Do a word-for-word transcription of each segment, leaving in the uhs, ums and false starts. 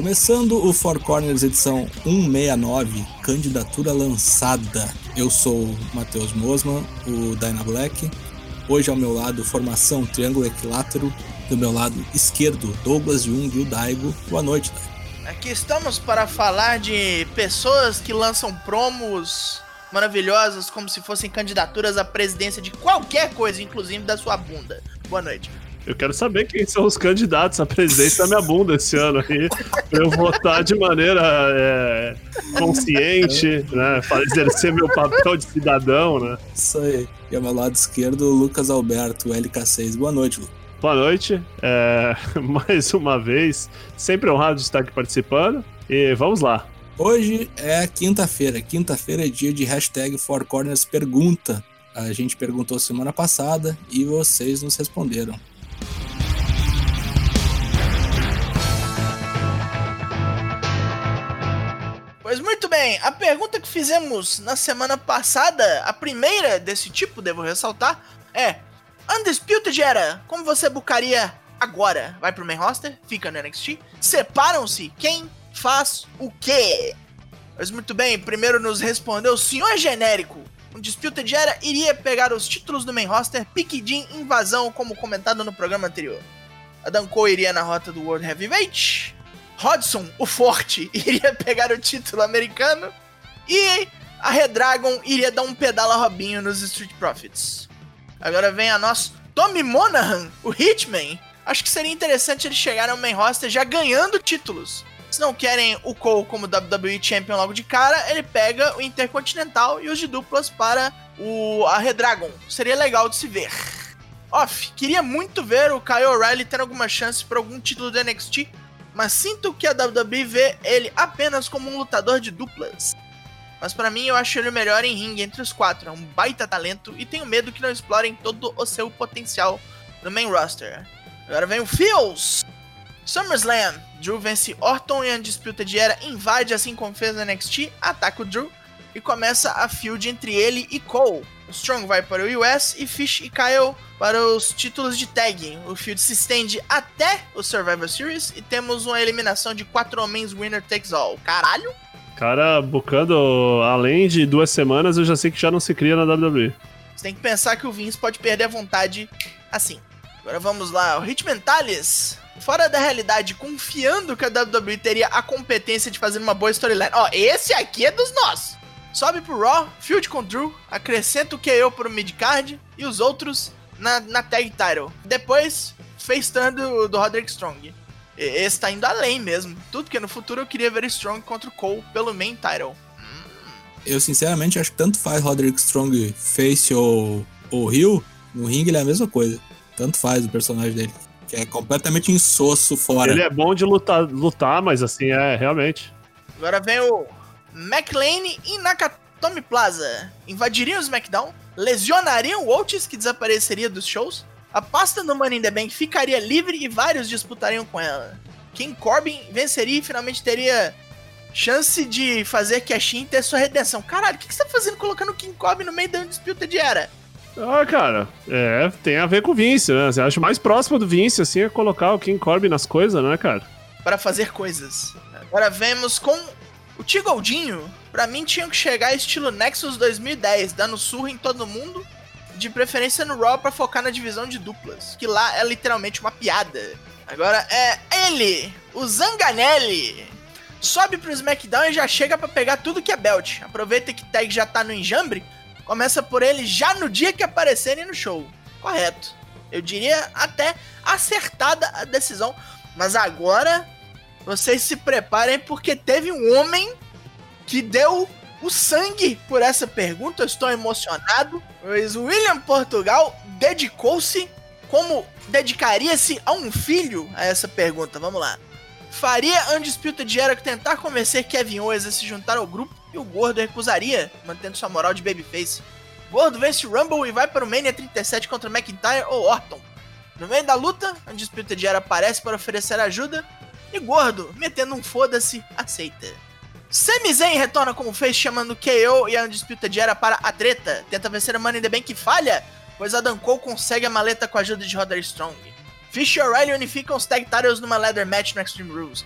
Começando o Four Corners edição cento e sessenta e nove, candidatura lançada. Eu sou o Matheus Mosman, o Dyna Black. Hoje ao meu lado, formação triângulo equilátero. Do meu lado esquerdo, Douglas Jung e o Daigo. Boa noite, Daigo. Aqui estamos para falar de pessoas que lançam promos maravilhosas como se fossem candidaturas à presidência de qualquer coisa, inclusive da sua bunda. Boa noite. Eu quero saber quem são os candidatos à presidência da minha bunda esse ano aí, pra eu votar de maneira é, consciente, né, para exercer meu papel de cidadão, né. Isso aí. E ao meu lado esquerdo, Lucas Alberto, L K seis. Boa noite, Lucas. Boa noite, é, mais uma vez, sempre honrado de estar aqui participando, e vamos lá. Hoje é quinta-feira, quinta-feira é dia de hashtag Four Corners Pergunta. A gente perguntou semana passada e vocês nos responderam. Pois muito bem, a pergunta que fizemos na semana passada, a primeira desse tipo, devo ressaltar, é... Undisputed Era, como você bucaria agora? Vai pro main roster, fica no N X T, separam-se, quem faz o quê? Mas muito bem, primeiro nos respondeu o senhor genérico. Undisputed Era iria pegar os títulos do main roster, piquidinho, invasão, como comentado no programa anterior. Adam Cole iria na rota do World Heavyweight. Hodgson, o forte, iria pegar o título americano. E a Redragon iria dar um pedala Robinho nos Street Profits. Agora vem a nossa Tommy Monahan, o Hitman. Acho que seria interessante eles chegarem ao main roster já ganhando títulos. Se não querem o Cole como W W E Champion logo de cara, ele pega o Intercontinental e os de duplas para o, a Redragon. Seria legal de se ver. Off, queria muito ver o Kyle O'Reilly tendo alguma chance para algum título do N X T, mas sinto que a W W E vê ele apenas como um lutador de duplas. Mas pra mim eu acho ele o melhor em ringue entre os quatro, é um baita talento e tenho medo que não explorem todo o seu potencial no main roster. Agora vem o Fields! SummerSlam, Drew vence Orton e Undisputed Era invade assim como fez no N X T, ataca o Drew e começa a feud entre ele e Cole. O Strong vai para o U S e Fish e Kyle para os títulos de tag. O feud se estende até o Survivor Series e temos uma eliminação de quatro homens winner takes all. Caralho! Cara, bucando além de duas semanas, eu já sei que já não se cria na W W E. Você tem que pensar que o Vince pode perder a vontade assim. Agora vamos lá, o Hitman Tales, fora da realidade, confiando que a W W E teria a competência de fazer uma boa storyline. Ó, esse aqui é dos nossos. Sobe pro Raw, feud com Drew, acrescenta o K O pro midcard e os outros na, na tag title. Depois, face turn do, do Roderick Strong. Esse tá indo além mesmo. Tudo que no futuro eu queria ver Strong contra o Cole pelo main title. Eu sinceramente acho que tanto faz Roderick Strong face ou ou heel, no ringue ele é a mesma coisa. Tanto faz o personagem dele, que é completamente insosso fora. Ele é bom de lutar, lutar mas assim, é, realmente. Agora vem o McLean e Nakatomi Plaza. Invadiriam o SmackDown, lesionariam o Otis, que desapareceria dos shows. A pasta do Money in the Bank ficaria livre e vários disputariam com ela. King Corbin venceria e finalmente teria chance de fazer Cashin ter sua redenção. Caralho, o que, que você tá fazendo colocando o King Corbin no meio da Undisputed Era? Ah, cara, é, tem a ver com o Vince, né? Você acha mais próximo do Vince, assim, é colocar o King Corbin nas coisas, né, cara? Para fazer coisas. Agora vemos com o Tigoldinho. Pra mim tinham que chegar estilo Nexus dois mil e dez, dando surra em todo mundo. De preferência no Raw pra focar na divisão de duplas, que lá é literalmente uma piada. Agora é ele, o Zanganelli. Sobe pro SmackDown e já chega pra pegar tudo que é belt. Aproveita que Tag já tá no enjambre, começa por ele já no dia que aparecerem no show. Correto. Eu diria até acertada a decisão. Mas agora, vocês se preparem porque teve um homem que deu... o sangue por essa pergunta, eu estou emocionado, mas o William Portugal dedicou-se como dedicaria-se a um filho a essa pergunta, vamos lá. Faria Undisputed Era tentar convencer Kevin Owens a se juntar ao grupo e o Gordo recusaria, mantendo sua moral de babyface. Gordo vence o Rumble e vai para o Mania trinta e sete contra McIntyre ou Orton. No meio da luta, Undisputed Era aparece para oferecer ajuda e Gordo, metendo um foda-se, aceita. Sami Zayn retorna como fez, chamando K O e a Undisputed Era para a treta. Tenta vencer a Money in the Bank e falha, pois Adam Cole consegue a maleta com a ajuda de Roderick Strong. Fish e O'Reilly unificam os tag titles numa ladder match no Extreme Rules.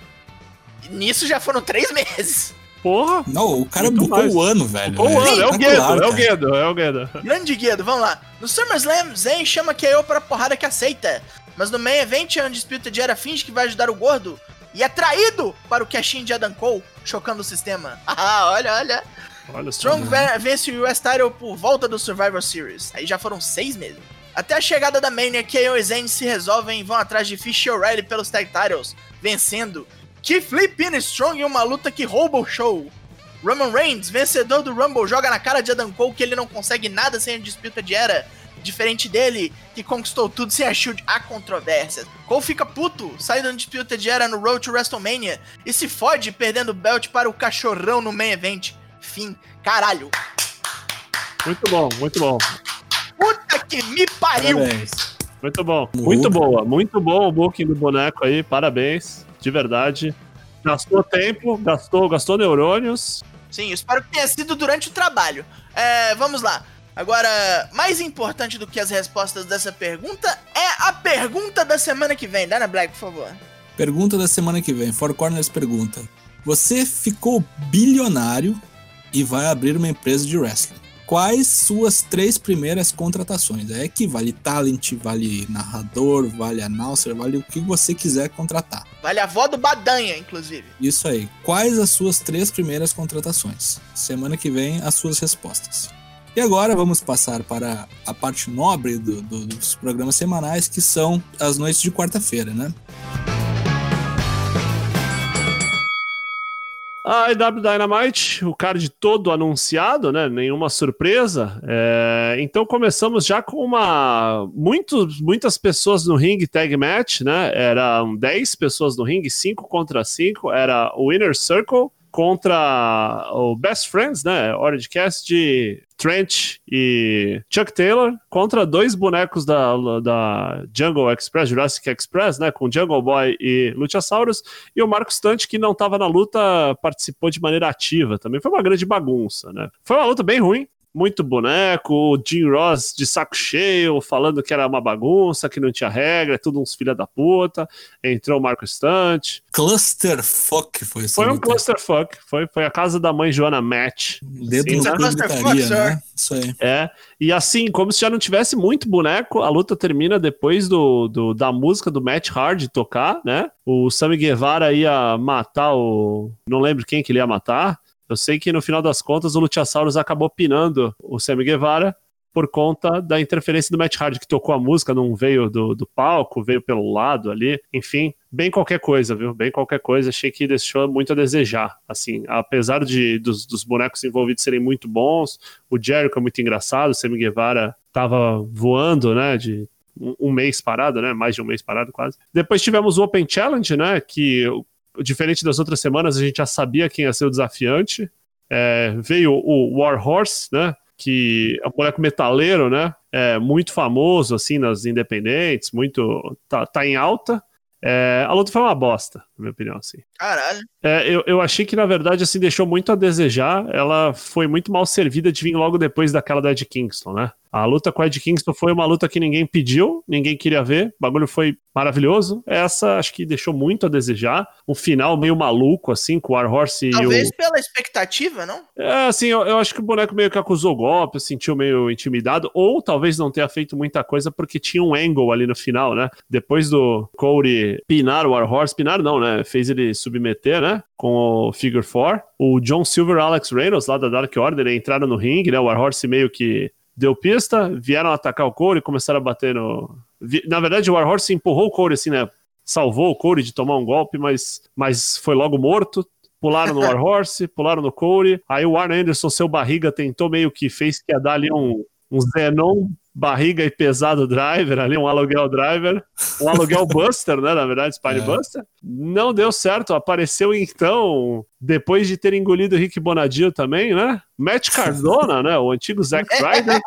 Nisso já foram três meses. Porra! Não, o cara bucou o ano, velho. O ano, é o Guedo, é o Guedo, é o Guedo. Grande Guedo, vamos lá. No SummerSlam, Zayn chama K O pra porrada que aceita. Mas no main event, a Undisputed Era finge que vai ajudar o gordo e é traído para o cash-in de Adam Cole, chocando o sistema. Ah, olha, olha. olha Strong né? vence o U S Title por volta do Survivor Series. Aí já foram seis meses. Até a chegada da Mania, K O e Zayn se resolvem e vão atrás de Fish e O'Reilly pelos Tag Titles, vencendo. Que flipina Strong em uma luta que rouba o show. Roman Reigns, vencedor do Rumble, joga na cara de Adam Cole que ele não consegue nada sem a disputa de era. Diferente dele, que conquistou tudo sem a Shield, há controvérsias. Cole fica puto, sai da disputa de era no Road to WrestleMania e se fode perdendo o belt para o cachorrão no main event. Fim. Caralho. Muito bom, muito bom. Puta que me pariu. Parabéns. Muito bom, muito boa, muito bom o booking do boneco aí, parabéns. De verdade. Gastou tempo, gastou, gastou neurônios. Sim, espero que tenha sido durante o trabalho. É, vamos lá. Agora, mais importante do que as respostas dessa pergunta é a pergunta da semana que vem. Dana Black, por favor. Pergunta da semana que vem. Four Corners pergunta. Você ficou bilionário e vai abrir uma empresa de wrestling. Quais suas três primeiras contratações? É que vale talent, vale narrador, vale announcer, vale o que você quiser contratar. Vale a avó do Badanha, inclusive. Isso aí. Quais as suas três primeiras contratações? Semana que vem, as suas respostas. E agora vamos passar para a parte nobre do, do, dos programas semanais, que são as noites de quarta-feira, né? A I W Dynamite, o card todo anunciado, né? Nenhuma surpresa. É... Então começamos já com uma... Muitos, muitas pessoas no ringue tag match, né? Eram dez pessoas no ringue, cinco contra cinco. Era o Inner Circle contra o Best Friends, né? Orange Cassidy, Trent e Chuck Taylor contra dois bonecos da, da Jungle Express, Jurassic Express, né, com Jungle Boy e Luchasaurus, e o Marco Stunt, que não estava na luta, participou de maneira ativa também. Foi uma grande bagunça, né? Foi uma luta bem ruim, muito boneco, o Jim Ross de saco cheio, falando que era uma bagunça, que não tinha regra, tudo uns filha da puta. Entrou o Marco Stunt. Clusterfuck foi isso. Foi um clusterfuck. Foi, foi a casa da mãe Joana Matt. Dedo assim, no né? Clusterfuck, né? Isso aí. É, e assim, como se já não tivesse muito boneco, a luta termina depois do, do, da música do Matt Hardy tocar, né? O Sammy Guevara ia matar o... Não lembro quem que ele ia matar. Eu sei que no final das contas o Luchasaurus acabou pinando o Sammy Guevara por conta da interferência do Matt Hardy, que tocou a música, não veio do, do palco, veio pelo lado ali, enfim, bem qualquer coisa, viu? Bem qualquer coisa, achei que deixou muito a desejar, assim, apesar de, dos, dos bonecos envolvidos serem muito bons, o Jericho é muito engraçado, o Sammy Guevara tava voando, né, de... um mês parado, né, mais de um mês parado quase. Depois tivemos o Open Challenge, né, que... Diferente das outras semanas, a gente já sabia quem ia ser o desafiante. É, veio o Warhorse, né? Que é um boneco metaleiro, né? É, muito famoso, assim, nas independentes. Muito... Tá, tá em alta. É, a luta foi uma bosta, na minha opinião, assim. Caralho. É, eu, eu achei que, na verdade, assim, deixou muito a desejar. Ela foi muito mal servida de vir logo depois daquela da Eddie Kingston, né? A luta com a Eddie Kingston foi uma luta que ninguém pediu, ninguém queria ver, o bagulho foi maravilhoso. Essa, acho que deixou muito a desejar. Um final meio maluco, assim, com o Warhorse e o... Talvez pela expectativa, não? É, assim, eu, eu acho que o boneco meio que acusou o golpe, se sentiu meio intimidado, ou talvez não tenha feito muita coisa, porque tinha um angle ali no final, né? Depois do Cody pinar o Warhorse, pinar não, né? Fez ele submeter, né? Com o Figure quatro. O John Silver e Alex Reynolds, lá da Dark Order, entraram no ringue, né? O Warhorse meio que deu pista, vieram atacar o Cody, começaram a bater no... Na verdade, o Warhorse empurrou o Cody, assim, né? Salvou o Cody de tomar um golpe, mas, mas foi logo morto. Pularam no Warhorse, pularam no Cody. Aí o Warren Anderson, seu barriga, tentou meio que fez que ia dar ali um, um Zenon... barriga e pesado driver ali, um aluguel driver, um aluguel buster, né, na verdade, Spine é. Buster. Não deu certo, apareceu então, depois de ter engolido o Rick Bonadio também, né, Matt Cardona, né, o antigo Zack Ryder,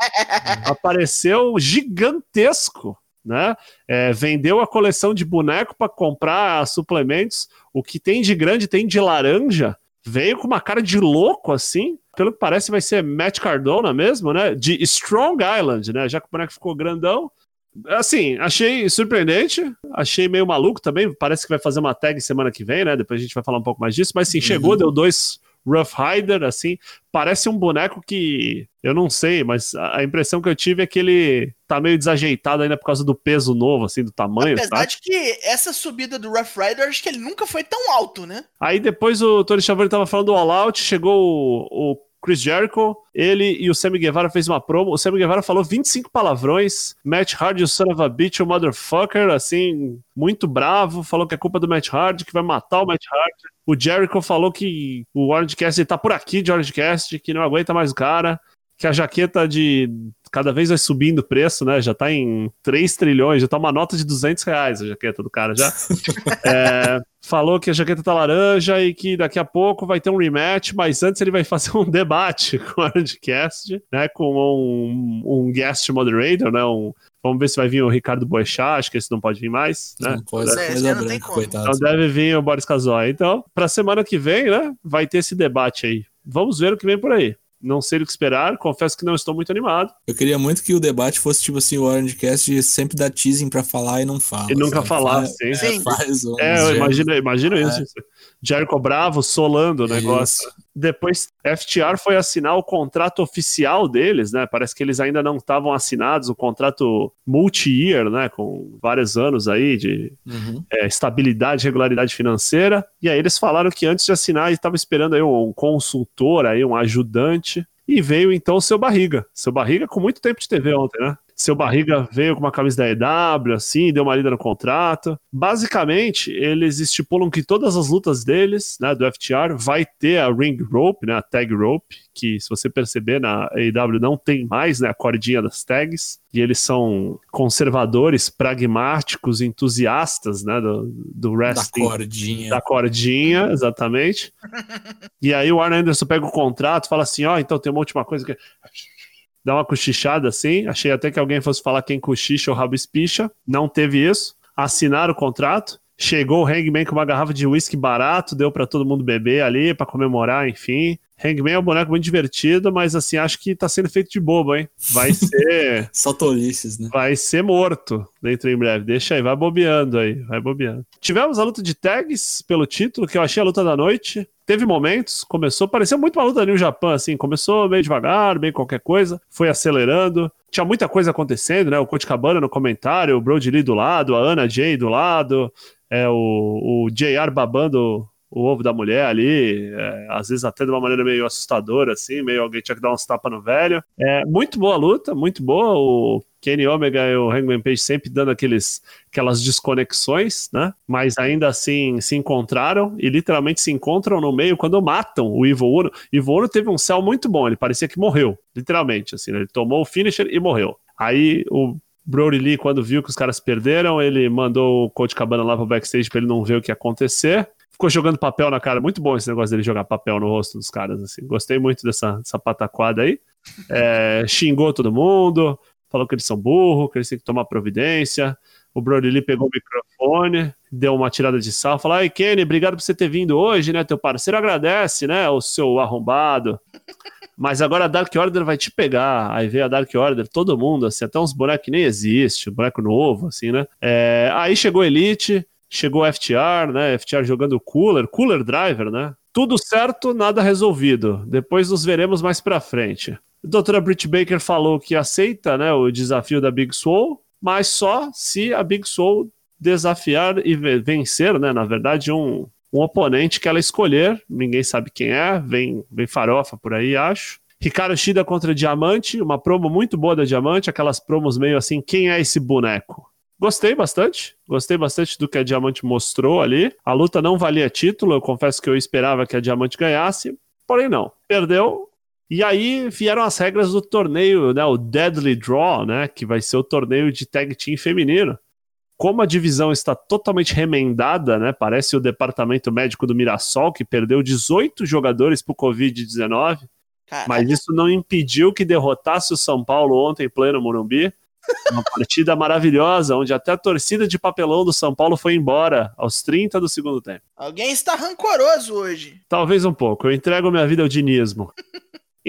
apareceu gigantesco, né, é, vendeu a coleção de boneco para comprar suplementos, o que tem de grande tem de laranja, veio com uma cara de louco, assim. Pelo que parece, vai ser Matt Cardona mesmo, né? De Strong Island, né? Já que o boneco ficou grandão, Assim, achei surpreendente, achei meio maluco também, parece que vai fazer uma tag semana que vem, né, depois a gente vai falar um pouco mais disso, mas sim, chegou, uhum. deu dois Rough Rider, assim, parece um boneco que, eu não sei, mas a impressão que eu tive é que ele tá meio desajeitado ainda por causa do peso novo, assim, do tamanho. Apesar de que essa subida do Rough Rider, acho que ele nunca foi tão alto, né? Aí depois o Tony Schiavone tava falando do All Out, chegou o, o Chris Jericho, ele e o Sammy Guevara fez uma promo, o Sammy Guevara falou vinte e cinco palavrões, Matt Hardy, o son of a bitch, o motherfucker, assim, muito bravo, falou que é culpa do Matt Hardy, que vai matar o Matt Hardy, o Jericho falou que o Orange Cassidy tá por aqui de Orange Cassidy, que não aguenta mais o cara, que a jaqueta de cada vez vai subindo o preço, né, já tá em três trilhões, já tá uma nota de duzentos reais a jaqueta do cara já, é... Falou que a jaqueta tá laranja e que daqui a pouco vai ter um rematch, mas antes ele vai fazer um debate com o Orange Cassidy, né, com um, um guest moderator, né, um, vamos ver se vai vir o Ricardo Boechat, acho que esse não pode vir mais, né? Não pode, é, esse não tem como. Então deve vir o Boris Casoy. Então, pra semana que vem, né, vai ter esse debate aí. Vamos ver o que vem por aí. Não sei o que esperar, confesso que não estou muito animado. Eu queria muito que o debate fosse tipo assim, o Orange Cassidy sempre dá teasing pra falar e não fala. E nunca sabe? falar, sim. É, sim. Faz um é eu imagino, imagino ah, isso. É. Jericho bravo, solando o negócio. Isso. Depois, F T R foi assinar o contrato oficial deles, né? Parece que eles ainda não estavam assinados, o contrato multi-year, né? Com vários anos aí de uhum. é, estabilidade, regularidade financeira. E aí eles falaram que antes de assinar, eles estavam esperando aí um consultor, aí, um ajudante. E veio então o Seu Barriga. Seu Barriga com muito tempo de T V ontem, né? Seu Barriga veio com uma camisa da E W, assim, deu uma lida no contrato. Basicamente, eles estipulam que todas as lutas deles, né, do F T R, vai ter a ring rope, né, a tag rope, que se você perceber na A E W não tem mais, né, a cordinha das tags, e eles são conservadores, pragmáticos, entusiastas, né, do, do wrestling. Da cordinha. Da cordinha, exatamente. E aí o Arn Anderson pega o contrato, fala assim, ó, oh, então tem uma última coisa que... Dá uma cochichada assim, achei até que alguém fosse falar quem cochicha ou rabo espicha, não teve isso, assinaram o contrato, chegou o Hangman com uma garrafa de uísque barato, deu pra todo mundo beber ali, pra comemorar, enfim. Hangman é um boneco muito divertido, mas assim, acho que tá sendo feito de bobo, hein? Vai ser... Só tolices, né? Vai ser morto dentro em breve, deixa aí, vai bobeando aí, vai bobeando. Tivemos a luta de tags pelo título, que eu achei a luta da noite... Teve momentos, começou, pareceu muito uma luta ali no Japão, assim, começou meio devagar, meio qualquer coisa, foi acelerando, tinha muita coisa acontecendo, né, o Colt Cabana no comentário, o Brody Lee do lado, a Anna Jay do lado, é, o, o J R babando o ovo da mulher ali, é, às vezes até de uma maneira meio assustadora, assim, meio alguém tinha que dar uns tapas no velho, é, muito boa a luta, muito boa, o Kenny Omega e o Hangman Page sempre dando aqueles, aquelas desconexões, né? Mas ainda assim se encontraram e literalmente se encontram no meio quando matam o Evil Uno. Evil Uno teve um céu muito bom, ele parecia que morreu, literalmente, assim, né? Ele tomou o finisher e morreu. Aí o Brody Lee, quando viu que os caras perderam, ele mandou o Colt Cabana lá pro backstage pra ele não ver o que ia acontecer. Ficou jogando papel na cara, muito bom esse negócio dele jogar papel no rosto dos caras, assim. Gostei muito dessa, dessa pataquada aí. É, xingou todo mundo. Falou que eles são burros, que eles têm que tomar providência. O Brody Lee pegou o microfone, deu uma tirada de sarro, falou, ai, Kenny, obrigado por você ter vindo hoje, né? Teu parceiro agradece, né? O seu arrombado. Mas agora a Dark Order vai te pegar. Aí veio a Dark Order, todo mundo, assim, até uns bonecos que nem existem, um boneco novo, assim, né? É, aí chegou Elite, chegou a F T R, né? F T R jogando Cooler, Cooler Driver, né? Tudo certo, nada resolvido. Depois nos veremos mais pra frente. A doutora Britt Baker falou que aceita, né, o desafio da Big Swole, mas só se a Big Swole desafiar e vencer, né, na verdade, um, um oponente que ela escolher. Ninguém sabe quem é, vem, vem farofa por aí, acho. Ricardo Shida contra Diamante, uma promo muito boa da Diamante, aquelas promos meio assim, quem é esse boneco? Gostei bastante, gostei bastante do que a Diamante mostrou ali. A luta não valia título, eu confesso que eu esperava que a Diamante ganhasse, porém não. Perdeu. E aí vieram as regras do torneio, né, o Deadly Draw, né, que vai ser o torneio de tag team feminino. Como a divisão está totalmente remendada, né, parece o departamento médico do Mirassol, que perdeu dezoito jogadores para o covid dezenove, mas isso não impediu que derrotasse o São Paulo ontem em pleno Morumbi. Uma partida maravilhosa, onde até a torcida de papelão do São Paulo foi embora aos trinta do segundo tempo. Alguém está rancoroso hoje. Talvez um pouco, eu entrego minha vida ao dinismo.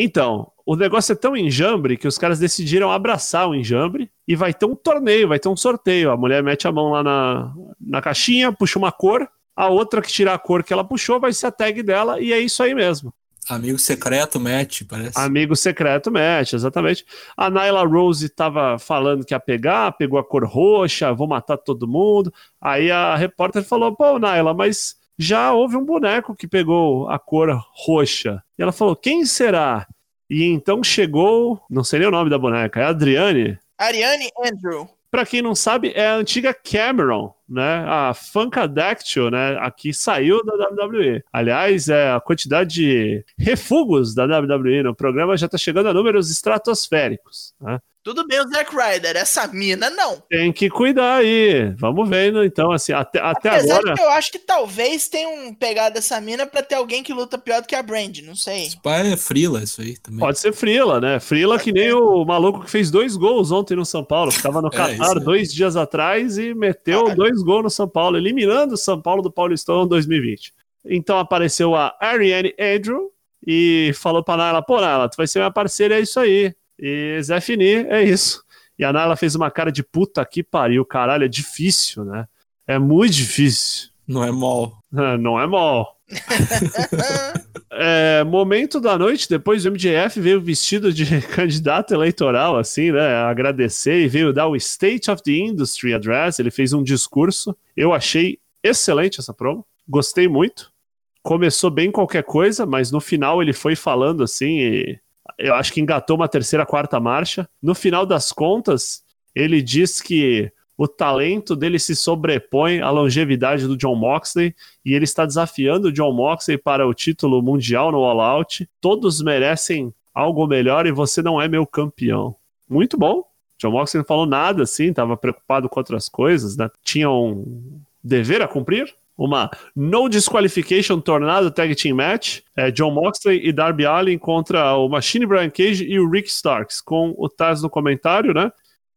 Então, o negócio é tão enjambre que os caras decidiram abraçar o enjambre e vai ter um torneio, vai ter um sorteio. A mulher mete a mão lá na, na caixinha, puxa uma cor, a outra que tirar a cor que ela puxou vai ser a tag dela e é isso aí mesmo. Amigo secreto match, parece. Amigo secreto match, exatamente. A Nyla Rose tava falando que ia pegar, pegou a cor roxa, vou matar todo mundo. Aí a repórter falou, pô, Nyla, mas já houve um boneco que pegou a cor roxa. E ela falou, quem será? E então chegou, não sei nem o nome da boneca, é a Adriane. Ariane Andrew. Pra quem não sabe, é a antiga Cameron, né? A Funkadactyl, né? Aqui saiu da W W E. Aliás, é, a quantidade de refugos da W W E no programa já tá chegando a números estratosféricos, né? Tudo bem o Zack Ryder, essa mina não. Tem que cuidar aí, vamos vendo então, assim, até, até apesar agora... Que eu acho que talvez tenha um pegado dessa mina pra ter alguém que luta pior do que a Brandi, não sei. Spy é frila isso aí também. Pode ser frila, né? Frila que nem o maluco que fez dois gols ontem no São Paulo, que tava no Qatar é, dois dias atrás e meteu ah, dois gols no São Paulo, eliminando o São Paulo do Paulistão em dois mil e vinte. Então apareceu a Ariane Andrew e falou pra Nayla, pô Nayla, tu vai ser minha parceira, é isso aí. E Zé Fini, é isso. E a Nayla fez uma cara de puta que pariu, caralho, é difícil, né? É muito difícil. Não é mol. Não é mol. É, momento da noite, depois o M J F veio vestido de candidato eleitoral, assim, né? Agradecer e veio dar o State of the Industry Address. Ele fez um discurso. Eu achei excelente essa promo. Gostei muito. Começou bem qualquer coisa, mas no final ele foi falando assim e... Eu acho que engatou uma terceira, quarta marcha. No final das contas, ele diz que o talento dele se sobrepõe à longevidade do Jon Moxley e ele está desafiando o Jon Moxley para o título mundial no All Out. Todos merecem algo melhor e você não é meu campeão. Muito bom. Jon Moxley não falou nada, assim, estava preocupado com outras coisas, né? Tinha um dever a cumprir. Uma no disqualification tornado tag team match, é, Jon Moxley e Darby Allin contra o Machine Brian Cage e o Ricky Starks, com o Taz no comentário, né?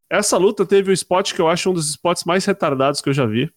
Essa luta teve o spot que eu acho um dos spots mais retardados que eu já vi,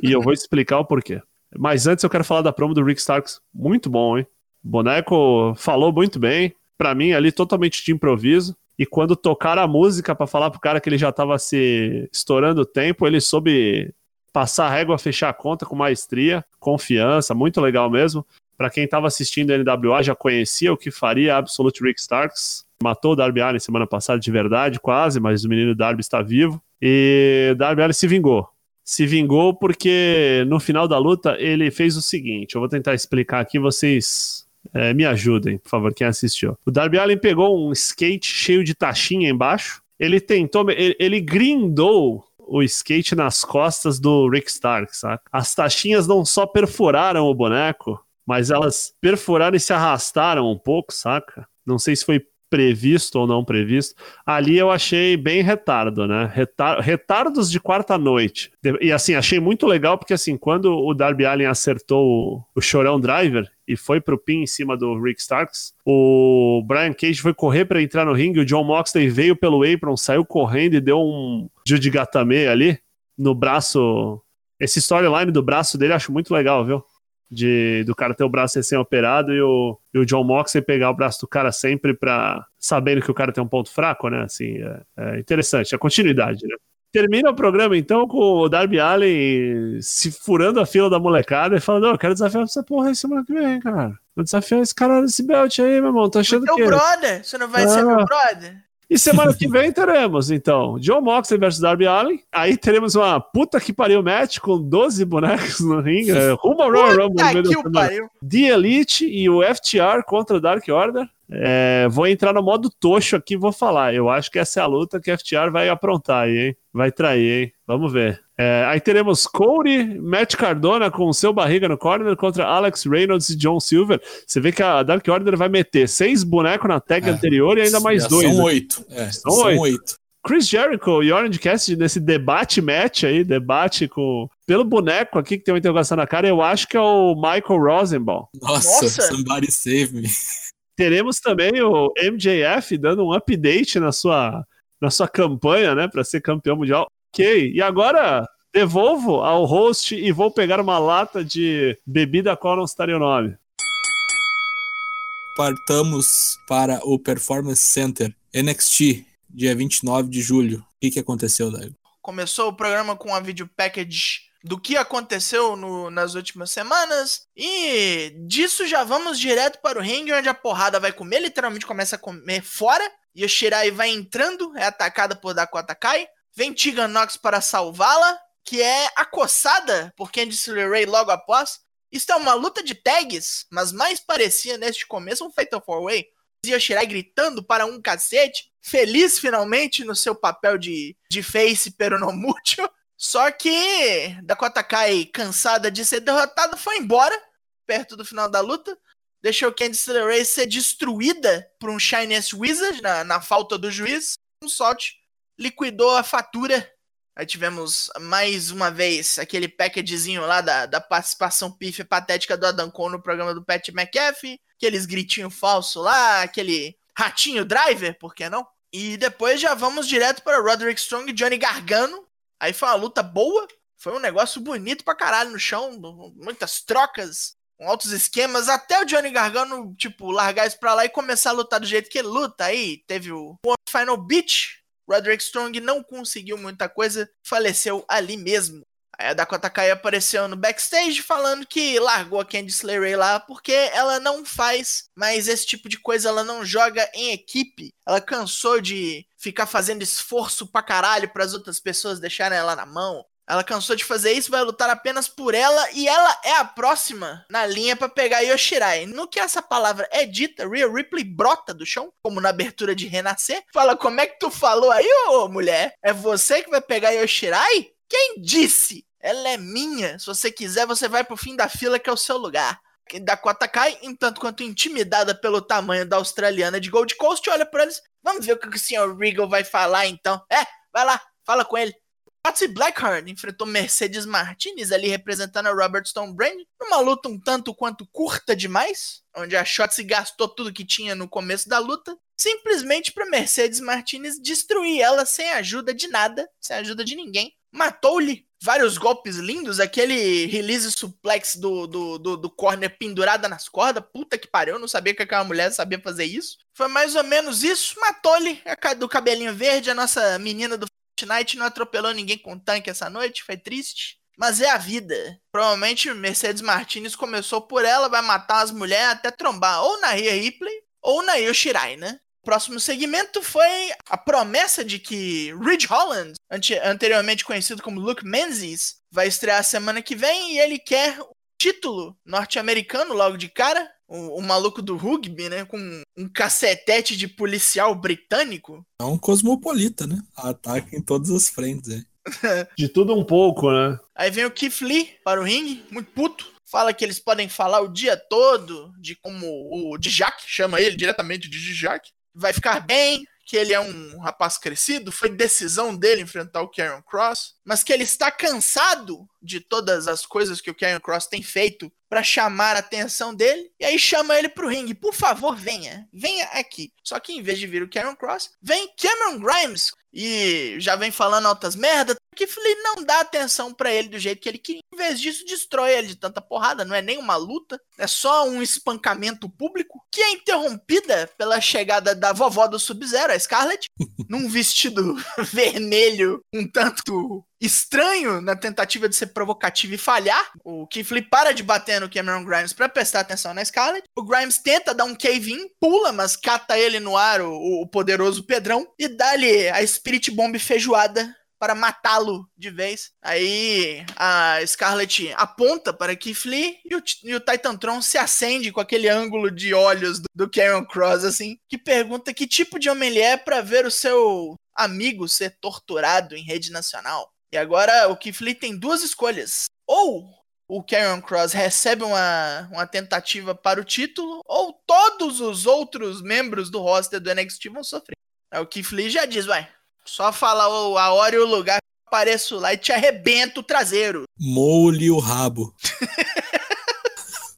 e eu vou explicar o porquê. Mas antes eu quero falar da promo do Ricky Starks, muito bom, hein? O boneco falou muito bem, pra mim ali totalmente de improviso, e quando tocaram a música pra falar pro cara que ele já tava se estourando o tempo, ele soube... passar a régua, fechar a conta com maestria, confiança, muito legal mesmo. Pra quem tava assistindo a N W A já conhecia o que faria Absolute Rick Starks. Matou o Darby Allin semana passada de verdade, quase, mas o menino Darby está vivo. E Darby Allin se vingou. Se vingou porque no final da luta ele fez o seguinte, eu vou tentar explicar aqui, vocês é, me ajudem, por favor, quem assistiu. O Darby Allin pegou um skate cheio de tachinha embaixo, ele tentou, ele, ele grindou o skate nas costas do Rick Starks, saca? As taxinhas não só perfuraram o boneco, mas elas perfuraram e se arrastaram um pouco, saca? Não sei se foi previsto ou não previsto. Ali eu achei bem retardo, né? Retar- retardos de quarta-noite. E assim, achei muito legal porque assim, quando o Darby Allin acertou o Chorão Driver e foi pro pin em cima do Rick Starks, o Brian Cage foi correr pra entrar no ringue, o Jon Moxley veio pelo apron, saiu correndo e deu um judigatame ali no braço. Esse storyline do braço dele eu acho muito legal, viu? De, do cara ter o braço recém-operado e o, e o Jon Moxley pegar o braço do cara sempre pra... sabendo que o cara tem um ponto fraco, né? Assim, é, é interessante, a continuidade, né? Termina o programa, então, com o Darby Allin se furando a fila da molecada e falando, oh, eu quero desafiar essa porra aí semana que vem, cara. Vou desafiar esse cara nesse belt aí, meu irmão. Tô achando que... Meu brother! Você não vai ah. ser meu brother? E semana que vem teremos, então, Jon Moxley versus Darby Allin. Aí teremos uma puta que pariu match com doze bonecos no ringue. Rumo ao Royal Rumble no meio do pariu. The Elite e o F T R contra o Dark Order. É, vou entrar no modo tocho aqui e vou falar. Eu acho que essa é a luta que a F T R vai aprontar aí, hein? Vai trair, hein? Vamos ver. É, aí teremos Cody, Matt Cardona com o seu barriga no corner contra Alex Reynolds e John Silver. Você vê que a Dark Order vai meter seis bonecos na tag é, anterior e ainda mais é, dois. São, né? oito. É, são, são oito. oito. Chris Jericho e Orange Cassidy nesse debate match aí, debate com... Pelo boneco aqui que tem uma interrogação na cara, eu acho que é o Michael Rosenbaum. Nossa, Nossa. Somebody save me. Teremos também o M J F dando um update na sua, na sua campanha, né, para ser campeão mundial. Ok, e agora devolvo ao host e vou pegar uma lata de bebida a qual não estaria o nome. partamos para o Performance Center N X T, dia vinte e nove de julho. O que, que aconteceu, Daigo? Começou o programa com a video package do que aconteceu no, nas últimas semanas. E disso já vamos direto para o ringue, onde a porrada vai comer. Literalmente começa a comer fora. E a Shirai vai entrando, é atacada por Dakota Kai. Vem Tegan Nox para salvá-la, que é acossada por Candice LeRae logo após. Isso é uma luta de tags, mas mais parecia neste começo um Fatal four way. Io Shirai gritando para um cacete, feliz finalmente no seu papel de, de face peronomútil. Só que Dakota Kai, cansada de ser derrotada, foi embora perto do final da luta. Deixou Candice LeRae ser destruída por um Chinese Wizard na, na falta do juiz. Um solte liquidou a fatura. Aí tivemos mais uma vez aquele packagezinho lá da, da participação pífia patética do Adam Cole no programa do Pat McAfee. Aqueles gritinhos falsos lá, aquele ratinho driver, por que não? E depois já vamos direto para Roderick Strong e Johnny Gargano. Aí foi uma luta boa, foi um negócio bonito pra caralho no chão, muitas trocas, com altos esquemas, até o Johnny Gargano, tipo, largar isso pra lá e começar a lutar do jeito que ele luta. Aí teve o Final Beat. Roderick Strong não conseguiu muita coisa, faleceu ali mesmo. Aí a Dakota Kai apareceu no backstage falando que largou a Candice LeRae lá porque ela não faz mais esse tipo de coisa, ela não joga em equipe. Ela cansou de ficar fazendo esforço pra caralho pras outras pessoas deixarem ela na mão. Ela cansou de fazer isso, vai lutar apenas por ela e ela é a próxima na linha pra pegar Io Shirai. No que essa palavra é dita, Rhea Ripley brota do chão, como na abertura de Renascer. Fala, como é que tu falou aí, ô mulher? É você que vai pegar Io Shirai? Quem disse? Ela é minha. Se você quiser, você vai pro fim da fila, que é o seu lugar. Dakota Kai, em tanto quanto intimidada pelo tamanho da australiana de Gold Coast, olha pra eles. Vamos ver o que o senhor Regal vai falar, então. É, vai lá, fala com ele. Patsy Blackheart enfrentou Mercedes Martinez, ali representando a Robert Stone Brand, numa luta um tanto quanto curta demais, onde a Shotzi gastou tudo que tinha no começo da luta, simplesmente para Mercedes Martinez destruir ela sem ajuda de nada, sem ajuda de ninguém. Matou-lhe vários golpes lindos, aquele release suplex do, do, do, do corner pendurada nas cordas, puta que pariu, eu não sabia que aquela mulher sabia fazer isso. Foi mais ou menos isso, matou-lhe a do cabelinho verde, a nossa menina do Fortnite não atropelou ninguém com tanque essa noite, foi triste, mas é a vida. Provavelmente Mercedes Martinez começou por ela, vai matar as mulheres até trombar ou na Rhea Ripley ou na Io Shirai, né? O próximo segmento foi a promessa de que Ridge Holland, ante- anteriormente conhecido como Luke Menzies, vai estrear semana que vem e ele quer o título norte-americano logo de cara. O, o maluco do rugby, né? Com um cacetete de policial britânico. É um cosmopolita, né? Ataca em todas as frentes, né? De tudo um pouco, né? Aí vem o Keith Lee para o ringue, muito puto. Fala que eles podem falar o dia todo de como o Dijak, chama ele diretamente de Dijak. Vai ficar bem, que ele é um rapaz crescido, foi decisão dele enfrentar o Karrion Kross, mas que ele está cansado de todas as coisas que o Karrion Kross tem feito para chamar a atenção dele, e aí chama ele pro ringue, por favor, venha, venha aqui. Só que em vez de vir o Karrion Kross, vem Cameron Grimes, e já vem falando altas merdas, que ele não dá atenção pra ele do jeito que ele queria, em vez disso destrói ele de tanta porrada, não é nem uma luta, é só um espancamento público, que é interrompida pela chegada da vovó do Sub-Zero, a Scarlett, num vestido vermelho um tanto estranho na tentativa de ser provocativo e falhar. O Keith Lee para de bater no Cameron Grimes pra prestar atenção na Scarlett. O Grimes tenta dar um cave-in, pula, mas cata ele no ar o, o poderoso Pedrão e dá-lhe a Spirit Bomb feijoada para matá-lo de vez. Aí a Scarlett aponta para Keith Lee e o, e o Titantron se acende com aquele ângulo de olhos do, do Karrion Kross, assim, que pergunta que tipo de homem ele é para ver o seu amigo ser torturado em rede nacional. E agora o Keith Lee tem duas escolhas. Ou o Karrion Kross recebe uma, uma tentativa para o título, ou todos os outros membros do roster do N X T vão sofrer. Aí o Keith Lee já diz, vai, só falar a hora e o lugar, apareço lá e te arrebento o traseiro. Mole o rabo.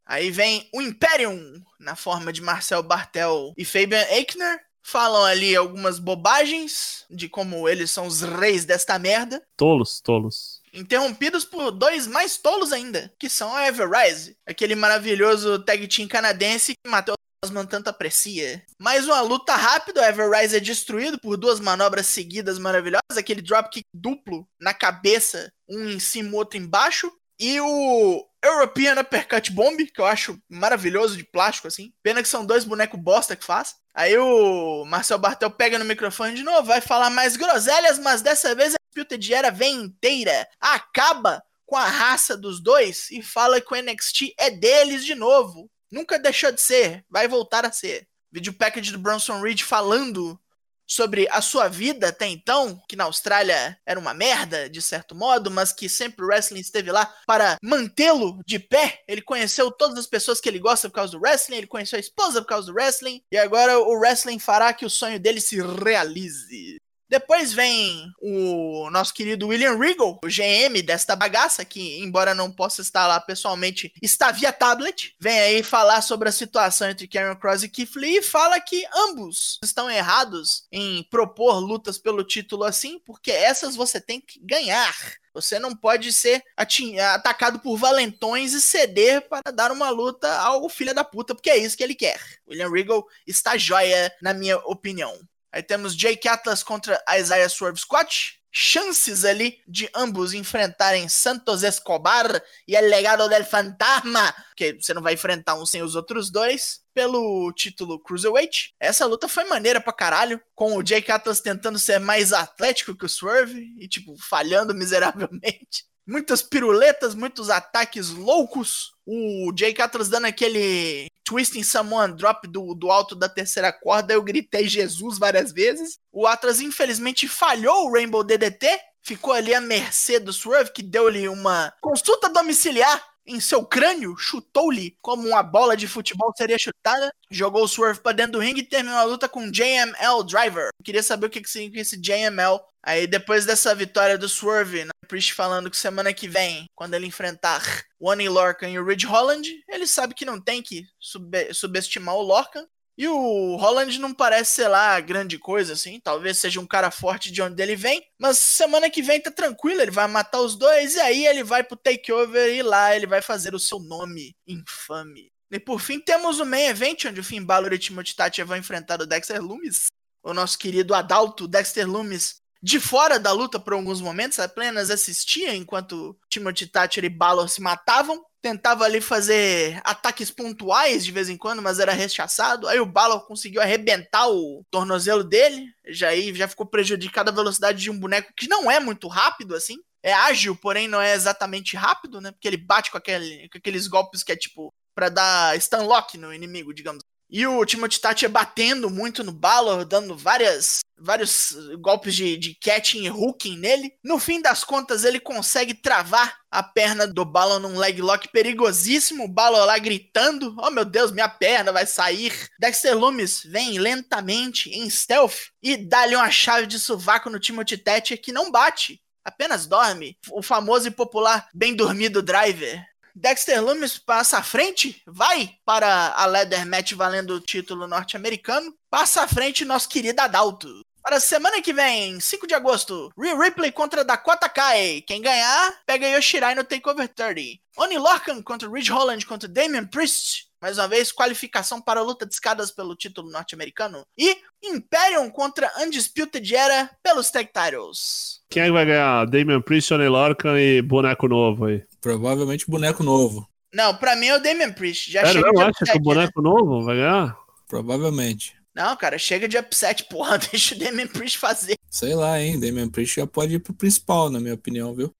Aí vem o Imperium, na forma de Marcel Bartel e Fabian Eichner. Falam ali algumas bobagens de como eles são os reis desta merda. Tolos, tolos. Interrompidos por dois mais tolos ainda, que são a Everrise, aquele maravilhoso tag team canadense que matou Mosman tanto aprecia. Mais uma luta rápida, o Everrise é destruído por duas manobras seguidas maravilhosas, aquele dropkick duplo na cabeça, um em cima, outro embaixo, e o European Uppercut Bomb, que eu acho maravilhoso, de plástico, assim. Pena que são dois bonecos bosta que faz. Aí o Marcel Bartel pega no microfone de novo, vai falar mais groselhas, mas dessa vez a Undisputed Era vem inteira, acaba com a raça dos dois e fala que o N X T é deles de novo. Nunca deixou de ser, vai voltar a ser. Vídeo package do Bronson Reed falando sobre a sua vida até então, que na Austrália era uma merda, de certo modo, mas que sempre o wrestling esteve lá para mantê-lo de pé. Ele conheceu todas as pessoas que ele gosta por causa do wrestling, ele conheceu a esposa por causa do wrestling, e agora o wrestling fará que o sonho dele se realize. Depois vem o nosso querido William Regal, o G M desta bagaça, que embora não possa estar lá pessoalmente, está via tablet. Vem aí falar sobre a situação entre Karrion Kross e Keith Lee e fala que ambos estão errados em propor lutas pelo título assim, porque essas você tem que ganhar. Você não pode ser atin- atacado por valentões e ceder para dar uma luta ao filho da puta, porque é isso que ele quer. William Regal está joia, na minha opinião. Aí temos Jake Atlas contra Isaiah Swerve Scott. Chances ali de ambos enfrentarem Santos Escobar e El Legado del Fantasma, porque você não vai enfrentar um sem os outros dois, pelo título Cruiserweight. Essa luta foi maneira pra caralho, com o Jake Atlas tentando ser mais atlético que o Swerve e, tipo, falhando miseravelmente. Muitas piruletas, muitos ataques loucos. O Jake Atlas dando aquele twisting Samoan Drop do, do alto da terceira corda. Eu gritei Jesus várias vezes. O Atlas infelizmente falhou o Rainbow D D T. Ficou ali à mercê do Swerve, que deu-lhe uma consulta domiciliar em seu crânio. Chutou-lhe como uma bola de futebol seria chutada. Jogou o Swerve pra dentro do ringue e terminou a luta com J M L Driver. Eu queria saber o que significa esse J M L. Aí depois dessa vitória do Swerve, né? Priest falando que semana que vem, quando ele enfrentar o Oney Lorcan e o Ridge Holland, ele sabe que não tem que sub- subestimar o Lorcan. E o Holland não parece, sei lá, grande coisa, assim. Talvez seja um cara forte de onde ele vem. Mas semana que vem tá tranquilo, ele vai matar os dois. E aí ele vai pro takeover e lá ele vai fazer o seu nome infame. E por fim temos o main event, onde o Finn Balor e Timothy Thatcher vão enfrentar o Dexter Lumis. O nosso querido adalto Dexter Lumis, de fora da luta por alguns momentos, apenas assistia enquanto Timothy Thatcher e Balor se matavam. Tentava ali fazer ataques pontuais de vez em quando, mas era rechaçado. Aí o Balor conseguiu arrebentar o tornozelo dele. Já, aí, já ficou prejudicada a velocidade de um boneco que não é muito rápido, assim. É ágil, porém não é exatamente rápido, né? Porque ele bate com, aquele, com aqueles golpes que é tipo pra dar stunlock no inimigo, digamos. E o Timothy Thatcher batendo muito no Balor, dando várias, vários golpes de, de catching e hooking nele. No fim das contas, ele consegue travar a perna do Balor num leg lock perigosíssimo. O Balor lá gritando, oh meu Deus, minha perna vai sair. Dexter Lumis vem lentamente em stealth e dá-lhe uma chave de sovaco no Timothy Thatcher, que não bate, apenas dorme. O famoso e popular bem dormido driver. Dexter Lumis passa à frente, vai para a Leather Match valendo o título norte-americano. Passa à frente nosso querido Adalto. Para semana que vem, cinco de agosto, Rhea Ripley contra Dakota Kai. Quem ganhar, pega Io Shirai no Takeover trinta. Oney Lorcan contra Ridge Holland contra Damian Priest. Mais uma vez, qualificação para a luta de escadas pelo título norte-americano. E Imperium contra Undisputed Era pelos Tag Titles. Quem é que vai ganhar? Damian Priest, Oney Lorcan e boneco novo aí. Provavelmente boneco novo. Não, pra mim é o Damian Priest. Já Pera, não acha que o boneco né? novo vai ganhar? Provavelmente. Não, cara, chega de upset, porra, deixa o Damian Priest fazer. Sei lá, hein, Damian Priest já pode ir pro principal, na minha opinião, viu?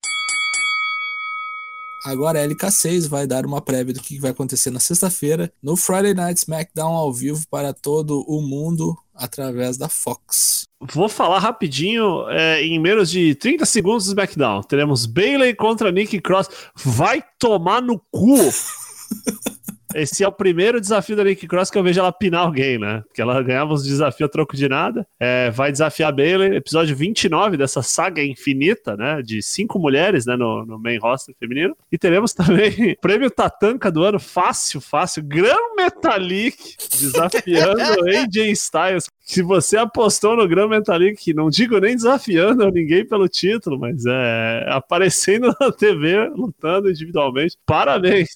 Agora a L K seis vai dar uma prévia do que vai acontecer na sexta-feira no Friday Night SmackDown ao vivo para todo o mundo através da Fox. Vou falar rapidinho, é, em menos de trinta segundos do SmackDown. Teremos Bayley contra Nikki Cross. Vai tomar no cu! Esse é o primeiro desafio da Nikki Cross que eu vejo ela pinar alguém, né? Porque ela ganhava uns desafios a troco de nada. É, vai desafiar Bayley, episódio vinte e nove dessa saga infinita, né? De cinco mulheres, né? No, no main roster feminino. E teremos também o prêmio Tatanka do ano, fácil, fácil. Gran Metalik desafiando A J Styles. Se você apostou no Gran Metalik, não digo nem desafiando ninguém pelo título, mas é aparecendo na T V, lutando individualmente. Parabéns!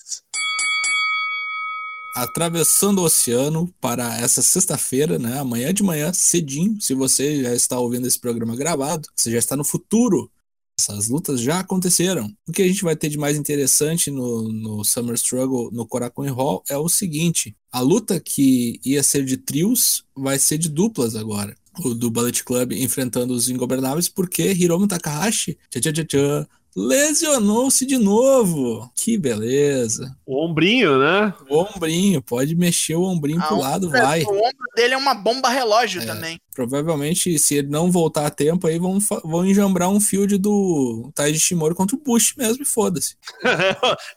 atravessando o oceano para essa sexta-feira, né? Amanhã de manhã, cedinho. Se você já está ouvindo esse programa gravado, você já está no futuro. Essas lutas já aconteceram. O que a gente vai ter de mais interessante no, no Summer Struggle, no Korakuen Hall, é o seguinte. A luta que ia ser de trios vai ser de duplas agora. O do Bullet Club enfrentando os Ingobernáveis, porque Hiromu Takahashi tchá, tchá, tchá, tchá, lesionou-se de novo. Que beleza. O ombrinho, né? O ombrinho. Pode mexer o ombrinho a pro lado, é, vai. O ombro dele é uma bomba relógio é, também. Provavelmente, se ele não voltar a tempo, aí vão, vão enjambrar um field do Taiji Shimori contra o Bush mesmo e foda-se.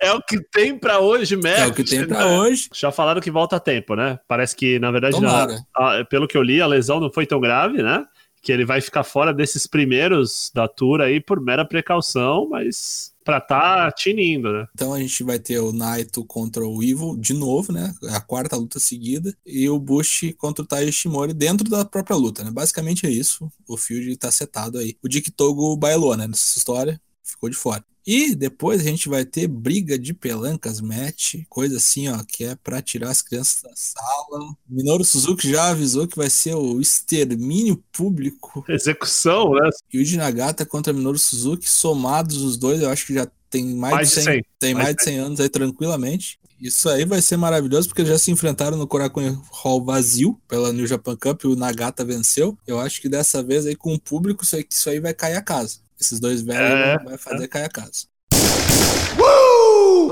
É o que tem pra hoje mesmo. É o que tem pra né? hoje. Já falaram que volta a tempo, né? Parece que, na verdade, a, a, pelo que eu li, a lesão não foi tão grave, né? Que ele vai ficar fora desses primeiros da tour aí por mera precaução, mas pra tá tinindo, né? Então a gente vai ter o Naito contra o Evil de novo, né? A quarta luta seguida. E o Bush contra o Taiji Shimori dentro da própria luta, né? Basicamente é isso. O feud tá setado aí. O Dick Togo bailou, né? Nessa história. Ficou de fora. E depois a gente vai ter briga de pelancas match, coisa assim, ó, que é pra tirar as crianças da sala. Minoru Suzuki já avisou que vai ser o extermínio público. Execução, né? E o Jinagata contra Minoru Suzuki, somados os dois, eu acho que já tem mais, mais de cem, cem. Tem mais, mais de cem anos aí, tranquilamente. Isso aí vai ser maravilhoso, porque já se enfrentaram no Korakuen Hall vazio pela New Japan Cup, e o Nagata venceu. Eu acho que dessa vez aí, com o público, isso aí, isso aí vai cair a casa. Esses dois velhos é, vai fazer é. cair a casa. Uh!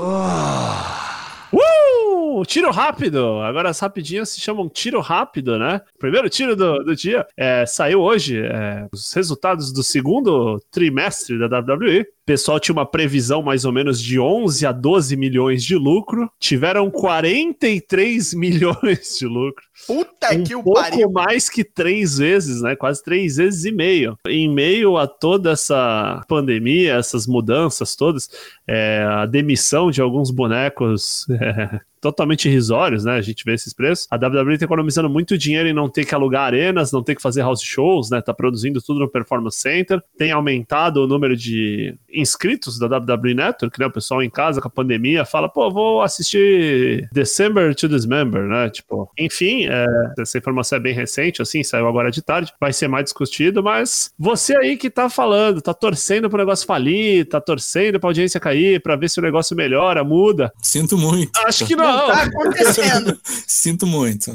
Uh! Uh! Tiro rápido! Agora as rapidinhas se chamam tiro rápido, né? Primeiro tiro do, do dia. É, saiu hoje é, os resultados do segundo trimestre da W W E. O pessoal tinha uma previsão mais ou menos de onze a doze milhões de lucro. Tiveram quarenta e três milhões de lucro. Puta um que o pouco pariu. Mais que três vezes, né? Quase três vezes e meio. Em meio a toda essa pandemia, essas mudanças todas, é, a demissão de alguns bonecos é, totalmente irrisórios, né? A gente vê esses preços. A W W E tá economizando muito dinheiro em não ter que alugar arenas, não ter que fazer house shows, né? Tá produzindo tudo no Performance Center. Tem aumentado o número de inscritos da W W E Network, né? O pessoal em casa com a pandemia fala, pô, vou assistir December to Dismember, né? Tipo, enfim... É, essa informação é bem recente, assim, saiu agora de tarde, vai ser mais discutido, mas você aí que tá falando, tá torcendo pro negócio falir, tá torcendo pra audiência cair, pra ver se o negócio melhora, muda. Sinto muito. Acho que não. Não tá acontecendo. Sinto muito.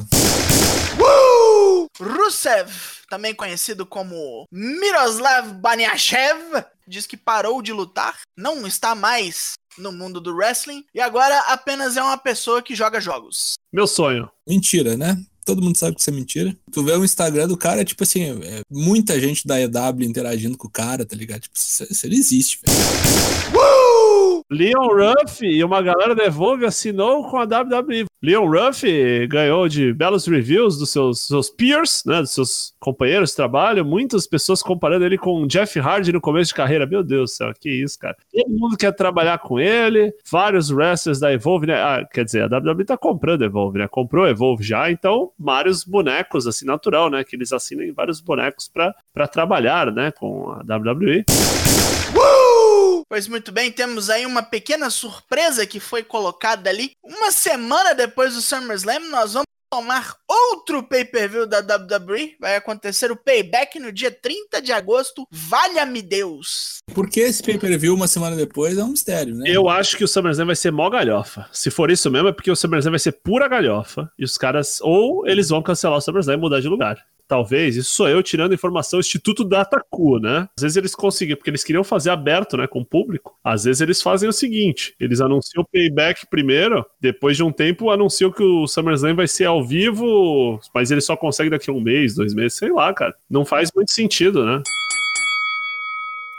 Uh! Rusev, também conhecido como Miroslav Baniashev, diz que parou de lutar, não está mais no mundo do wrestling, e agora apenas é uma pessoa que joga jogos. Meu sonho. Mentira, né? Todo mundo sabe que isso é mentira. Tu vê o Instagram do cara, tipo assim, é muita gente da E W interagindo com o cara, tá ligado? Tipo, isso, isso ele existe, velho. Uh! Leon Ruff e uma galera da Evolve assinou com a W W E. Leon Ruff ganhou de belos reviews dos seus, seus peers, né, dos seus companheiros de trabalho, muitas pessoas comparando ele com o Jeff Hardy no começo de carreira. Meu Deus do céu, que isso, cara. Todo mundo quer trabalhar com ele, vários wrestlers da Evolve, né, ah, quer dizer, a W W E tá comprando a Evolve, né, comprou a Evolve já, então vários bonecos, assim, natural, né, que eles assinem vários bonecos pra, pra trabalhar, né, com a W W E. Pois muito bem, temos aí uma pequena surpresa que foi colocada ali. Uma semana depois do SummerSlam, nós vamos tomar outro pay-per-view da W W E. Vai acontecer o Payback no dia trinta de agosto. Valha-me Deus! Porque esse pay-per-view uma semana depois é um mistério, né? Eu acho que o SummerSlam vai ser mó galhofa. Se for isso mesmo, é porque o SummerSlam vai ser pura galhofa. E os caras, ou eles vão cancelar o SummerSlam e mudar de lugar. Talvez, isso sou eu tirando informação, Instituto Dataku, né? Às vezes eles conseguiam, porque eles queriam fazer aberto, né, com o público. Às vezes eles fazem o seguinte, eles anunciam o Payback primeiro, depois de um tempo anunciam que o SummerSlam vai ser ao vivo, mas ele só consegue daqui a um mês, dois meses, sei lá, cara. Não faz muito sentido, né?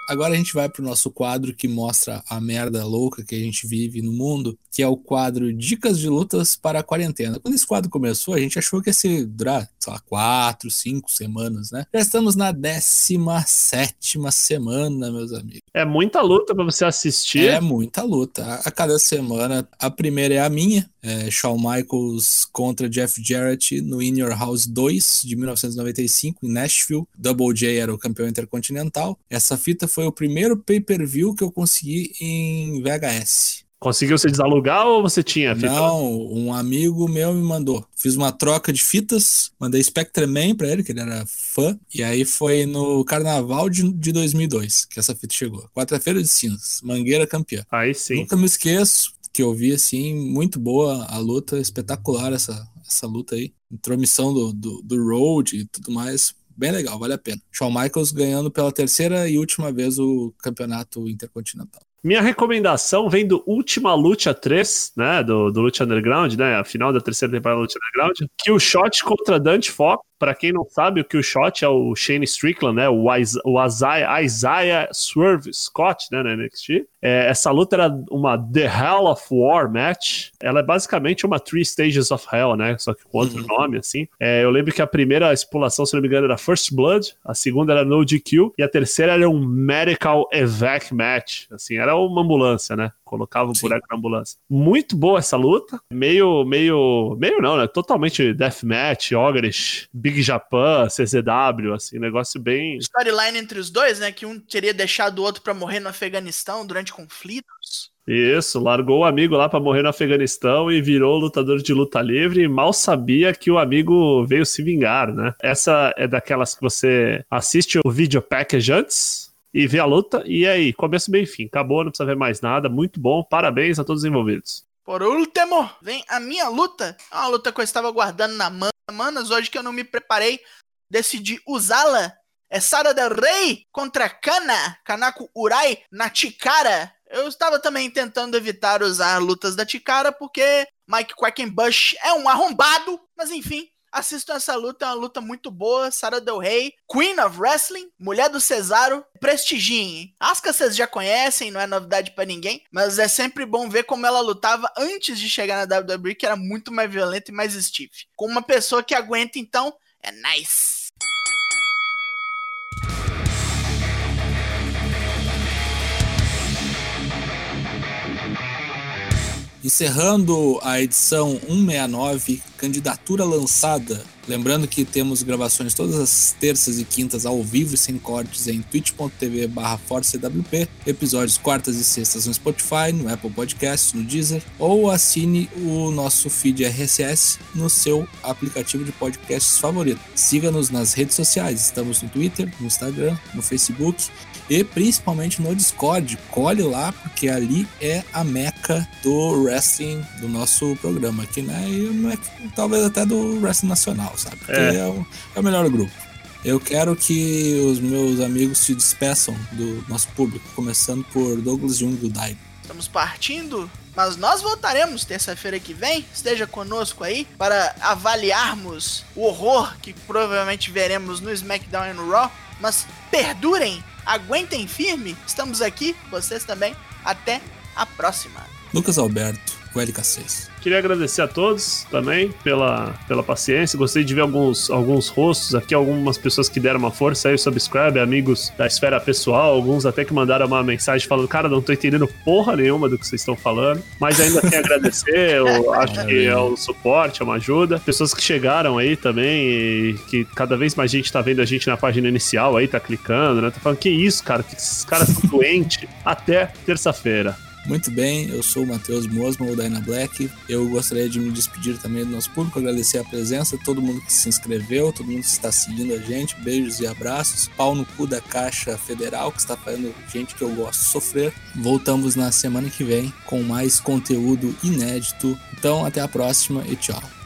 Agora a gente vai pro nosso quadro que mostra a merda louca que a gente vive no mundo, que é o quadro Dicas de Lutas para a Quarentena. Quando esse quadro começou, a gente achou que ia ser durar, sei lá, quatro, cinco semanas, né? Já estamos na décima sétima semana, meus amigos. É muita luta pra você assistir. É muita luta. A cada semana, a primeira é a minha, é Shawn Michaels contra Jeff Jarrett no In Your House dois, de mil novecentos e noventa e cinco, em Nashville. Double J era o campeão intercontinental. Essa fita foi Foi o primeiro pay-per-view que eu consegui em V H S. Conseguiu se desalugar ou você tinha fita? Não, um amigo meu me mandou. Fiz uma troca de fitas, mandei Spectreman pra ele, que ele era fã. E aí foi no carnaval de, de dois mil e dois que essa fita chegou. Quarta-feira de cinzas, Mangueira campeã. Aí sim. Nunca me esqueço que eu vi, assim, muito boa a luta, espetacular essa, essa luta aí. Intromissão do, do, do Road e tudo mais. Bem legal, vale a pena. Shawn Michaels ganhando pela terceira e última vez o campeonato intercontinental. Minha recomendação vem do Última Lucha três, né, do, do Lucha Underground, né, a final da terceira temporada do Lucha Underground, Killshot contra Dante Fox. Pra quem não sabe, o Killshot é o Shane Strickland, né, o, Isaiah, o Isaiah, Isaiah Swerve Scott, né, na N X T. É, essa luta era uma The Hell of War match. Ela é basicamente uma Three Stages of Hell, né, só que com outro uhum. nome, assim. É, eu lembro que a primeira espulação, se não me engano, era First Blood, a segunda era No D Q, e a terceira era um Medical Evac match, assim, era uma ambulância, né? Colocava o Sim. buraco na ambulância. Muito boa essa luta. Meio, meio... Meio não, né? Totalmente deathmatch, Ogres, Big Japan, C Z W, assim, negócio bem... Storyline entre os dois, né? Que um teria deixado o outro pra morrer no Afeganistão durante conflitos. Isso, largou o amigo lá pra morrer no Afeganistão e virou lutador de luta livre e mal sabia que o amigo veio se vingar, né? Essa é daquelas que você assiste o video package antes... E ver a luta, e aí, começo, meio e fim. Acabou, não precisa ver mais nada, muito bom. Parabéns a todos os envolvidos. Por último, vem a minha luta. É uma luta que eu estava guardando na man- manas hoje que eu não me preparei, decidi usá-la. É Sara Del Rey contra Kana, Kanako Urai na Chikara. Eu estava também tentando evitar usar lutas da Chikara, porque Mike Quackenbush é um arrombado, mas enfim... Assistam essa luta, é uma luta muito boa. Sara Del Rey, Queen of Wrestling, mulher do Cesaro, prestigiem. Asuka vocês já conhecem, não é novidade pra ninguém, mas é sempre bom ver como ela lutava antes de chegar na W W E, que era muito mais violenta e mais stiff. Com uma pessoa que aguenta, então, é nice. Encerrando a edição cento e sessenta e nove, candidatura lançada. Lembrando que temos gravações todas as terças e quintas ao vivo e sem cortes em twitch ponto tv barra forcewp, episódios quartas e sextas no Spotify, no Apple Podcasts, no Deezer, ou assine o nosso feed R S S no seu aplicativo de podcasts favorito. Siga-nos nas redes sociais, estamos no Twitter, no Instagram, no Facebook e principalmente no Discord. Colhe lá, porque ali é a meca do wrestling do nosso programa, que né, talvez até do wrestling nacional. Sabe? É. É, o, é o melhor grupo. Eu quero que os meus amigos se despeçam do nosso público, começando por Douglas Jung do Daigo. Estamos partindo, mas nós voltaremos terça-feira que vem. Esteja conosco aí para avaliarmos o horror que provavelmente veremos no SmackDown e no Raw. Mas perdurem, aguentem firme. Estamos aqui, vocês também. Até a próxima. Lucas Alberto, o L K seis. Queria agradecer a todos também pela, pela paciência. Gostei de ver alguns, alguns rostos aqui, algumas pessoas que deram uma força aí, subscribe, amigos da esfera pessoal, alguns até que mandaram uma mensagem falando, cara, não tô entendendo porra nenhuma do que vocês estão falando, mas ainda tem a agradecer, eu acho que é um suporte, é uma ajuda. Pessoas que chegaram aí também e que cada vez mais gente tá vendo a gente na página inicial aí, tá clicando, né? Tá falando, que isso, cara, que esses caras são doentes. Até terça-feira. Muito bem, eu sou o Matheus Mosman, o Dyna Black. Eu gostaria de me despedir também do nosso público, agradecer a presença, todo mundo que se inscreveu, todo mundo que está seguindo a gente. Beijos e abraços. Pau no cu da Caixa Federal, que está fazendo gente que eu gosto sofrer. Voltamos na semana que vem com mais conteúdo inédito. Então, até a próxima e tchau.